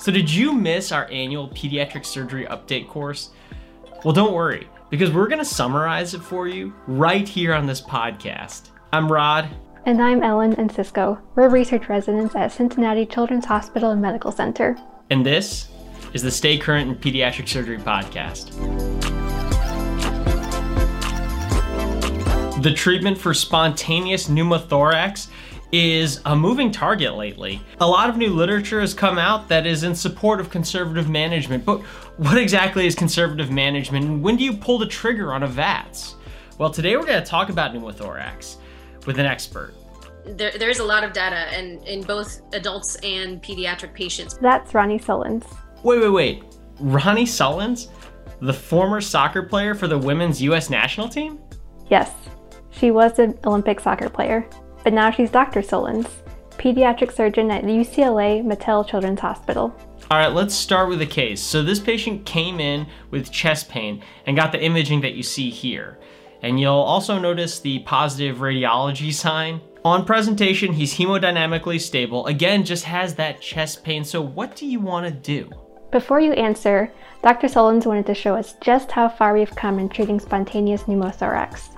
So did you miss our annual Pediatric Surgery Update course? Well, don't worry, because we're gonna summarize it for you right here on this podcast. I'm Rod. And I'm Ellen Encisco. We're research residents at Cincinnati Children's Hospital and Medical Center. And this is the Stay Current in Pediatric Surgery podcast. The treatment for spontaneous pneumothorax is a moving target lately. A lot of new literature has come out that is in support of conservative management, but what exactly is conservative management and when do you pull the trigger on a VATS? Well, today we're gonna talk about pneumothorax with an expert. There's a lot of data in both adults and pediatric patients. That's Ronnie Sullins. Wait. Ronnie Sullins? The former soccer player for the women's U.S. national team? Yes, she was an Olympic soccer player, but now she's Dr. Sullins, pediatric surgeon at UCLA Mattel Children's Hospital. All right, let's start with the case. So this patient came in with chest pain and got the imaging that you see here. And you'll also notice the positive radiology sign. On presentation, he's hemodynamically stable. Again, just has that chest pain. So what do you want to do? Before you answer, Dr. Sullins wanted to show us just how far we've come in treating spontaneous pneumothorax.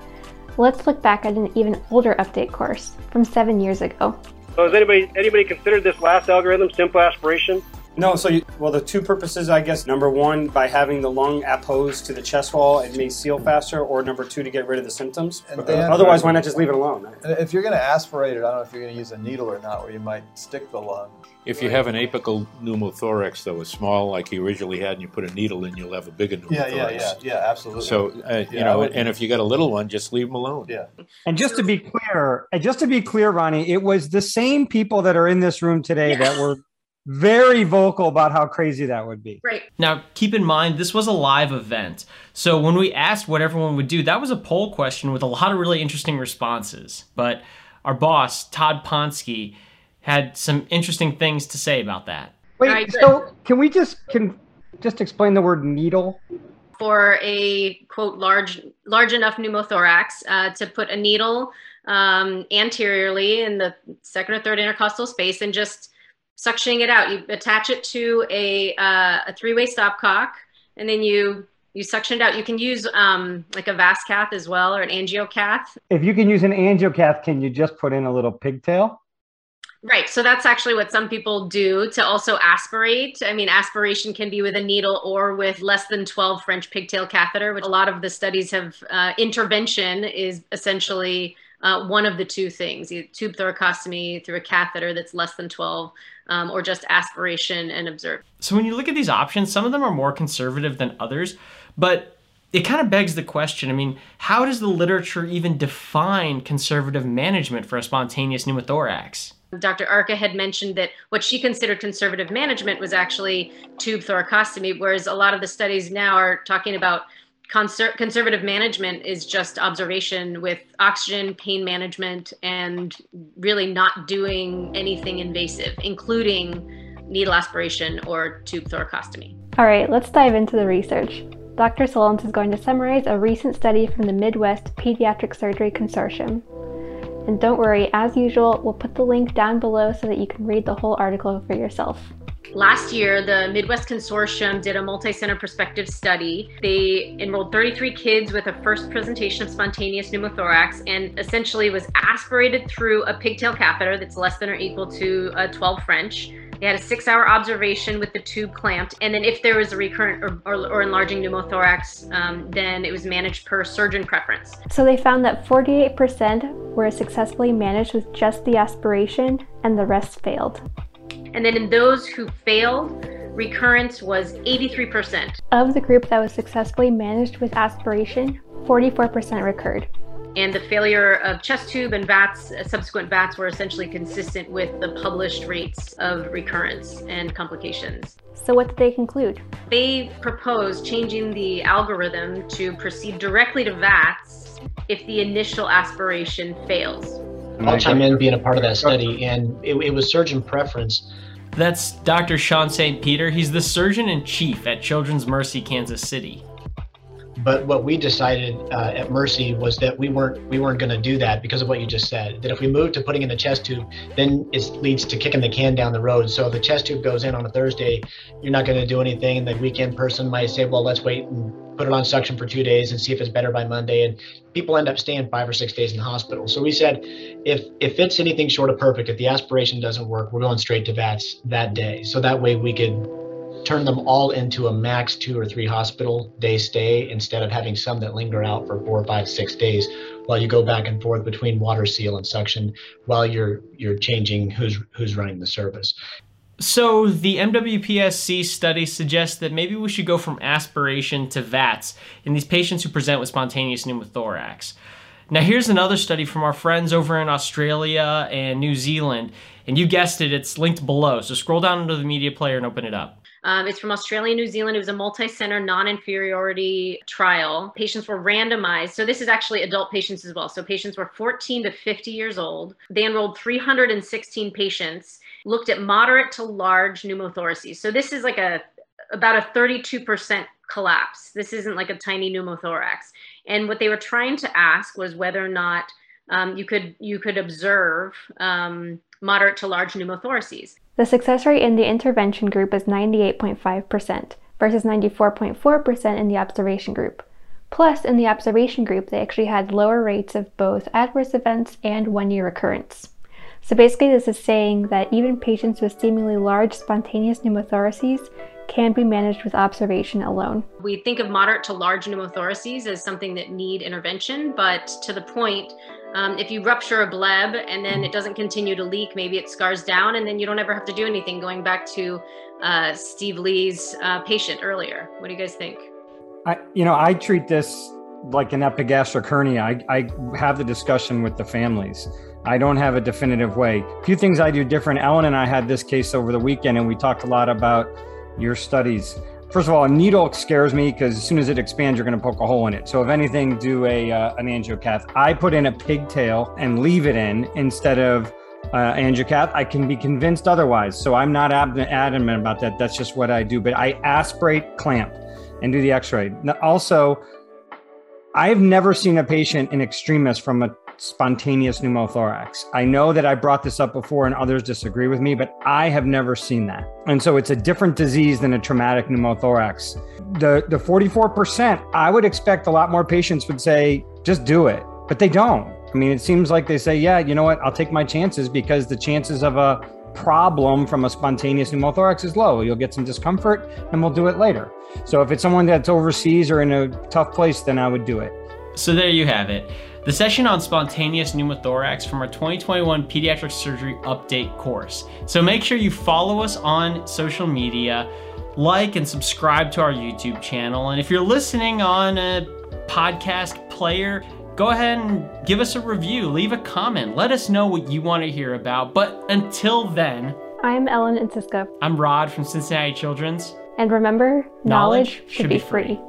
Let's look back at an even older update course from 7 years ago. So has anybody considered this last algorithm, simple aspiration? No, the two purposes, I guess. Number one, by having the lung apposed to the chest wall, it may seal faster, or number two, to get rid of the symptoms. Otherwise, why not just leave it alone? If you're going to aspirate it, I don't know if you're going to use a needle or not, where you might stick the lung. If you have an apical pneumothorax, though, a small like he originally had, and you put a needle in, you'll have a bigger pneumothorax. Yeah, absolutely. So, and if you got a little one, just leave them alone. Yeah. And just to be clear, Ronnie, it was the same people that are in this room today that were very vocal about how crazy that would be. Right. Now, keep in mind, this was a live event. So when we asked what everyone would do, that was a poll question with a lot of really interesting responses. But our boss, Todd Ponsky, had some interesting things to say about that. Wait, so can we just explain the word needle? For a, quote, large enough pneumothorax to put a needle anteriorly in the second or third intercostal space and just suctioning it out. You attach it to a three-way stopcock, and then you suction it out. You can use like a VATS cath as well, or an angiocath. If you can use an angiocath, can you just put in a little pigtail? Right. So that's actually what some people do to also aspirate. I mean, aspiration can be with a needle or with less than 12 French pigtail catheter, which a lot of the studies have, intervention is essentially one of the two things, either tube thoracostomy through a catheter that's less than 12 or just aspiration and observe. So when you look at these options, some of them are more conservative than others, but it kind of begs the question, I mean, how does the literature even define conservative management for a spontaneous pneumothorax? Dr. Arca had mentioned that what she considered conservative management was actually tube thoracostomy, whereas a lot of the studies now are talking about conservative management is just observation with oxygen, pain management, and really not doing anything invasive, including needle aspiration or tube thoracostomy. All right, let's dive into the research. Dr. Sullins is going to summarize a recent study from the Midwest Pediatric Surgery Consortium. And don't worry, as usual, we'll put the link down below so that you can read the whole article for yourself. Last year, the Midwest Consortium did a multi-center prospective study. They enrolled 33 kids with a first presentation of spontaneous pneumothorax and essentially was aspirated through a pigtail catheter that's less than or equal to 12 French. They had a 6-hour observation with the tube clamped. And then if there was a recurrent or enlarging pneumothorax, then it was managed per surgeon preference. So they found that 48% were successfully managed with just the aspiration and the rest failed. And then in those who failed, recurrence was 83%. Of the group that was successfully managed with aspiration, 44% recurred. And the failure of chest tube and VATS, subsequent VATS, were essentially consistent with the published rates of recurrence and complications. So what did they conclude? They proposed changing the algorithm to proceed directly to VATS if the initial aspiration fails. I'll chime in being a part of that study, and it was surgeon preference. That's Dr. Sean St. Peter. He's the surgeon in chief at Children's Mercy Kansas City. But what we decided at Mercy was that we weren't going to do that because of what you just said. That if we move to putting in the chest tube, then it leads to kicking the can down the road. So if the chest tube goes in on a Thursday, you're not going to do anything, and the weekend person might say, well, let's wait and put it on suction for 2 days and see if it's better by Monday. And people end up staying 5 or 6 days in the hospital. So we said, if it's anything short of perfect, if the aspiration doesn't work, we're going straight to VATS that day. So that way we could turn them all into a max 2 or 3 hospital day stay, instead of having some that linger out for 4, 5, 6 days while you go back and forth between water seal and suction while you're changing who's running the service. So the MWPSC study suggests that maybe we should go from aspiration to VATS in these patients who present with spontaneous pneumothorax. Now here's another study from our friends over in Australia and New Zealand, and you guessed it, it's linked below. So scroll down into the media player and open it up. It's from Australia and New Zealand. It was a multi-center non-inferiority trial. Patients were randomized. So this is actually adult patients as well. So patients were 14 to 50 years old. They enrolled 316 patients, looked at moderate to large pneumothoraces. So this is like about a 32% collapse. This isn't like a tiny pneumothorax. And what they were trying to ask was whether or not you could observe moderate to large pneumothoraces. The success rate in the intervention group is 98.5% versus 94.4% in the observation group. Plus, in the observation group, they actually had lower rates of both adverse events and 1-year recurrence. So basically, this is saying that even patients with seemingly large spontaneous pneumothoraces can be managed with observation alone. We think of moderate to large pneumothoraces as something that need intervention, but to the point, if you rupture a bleb and then it doesn't continue to leak, maybe it scars down and then you don't ever have to do anything, going back to Steve Lee's patient earlier. What do you guys think? I treat this like an epigastric hernia. I have the discussion with the families. I don't have a definitive way. A few things I do different. Ellen and I had this case over the weekend and we talked a lot about your studies. First of all, a needle scares me because as soon as it expands, you're going to poke a hole in it. So if anything, do an angiocath. I put in a pigtail and leave it in instead of angiocath. I can be convinced otherwise. So I'm not adamant about that. That's just what I do. But I aspirate, clamp, and do the x-ray. Also, I've never seen a patient in extremis from a spontaneous pneumothorax. I know that I brought this up before and others disagree with me, but I have never seen that. And so it's a different disease than a traumatic pneumothorax. The 44%, I would expect a lot more patients would say, just do it, but they don't. I mean, it seems like they say, yeah, you know what? I'll take my chances because the chances of a problem from a spontaneous pneumothorax is low. You'll get some discomfort and we'll do it later. So if it's someone that's overseas or in a tough place, then I would do it. So there you have it. The session on spontaneous pneumothorax from our 2021 Pediatric Surgery Update course. So make sure you follow us on social media, like and subscribe to our YouTube channel. And if you're listening on a podcast player, go ahead and give us a review, leave a comment, let us know what you want to hear about. But until then, I'm Ellen Encisco. I'm Rod from Cincinnati Children's. And remember, knowledge should be free.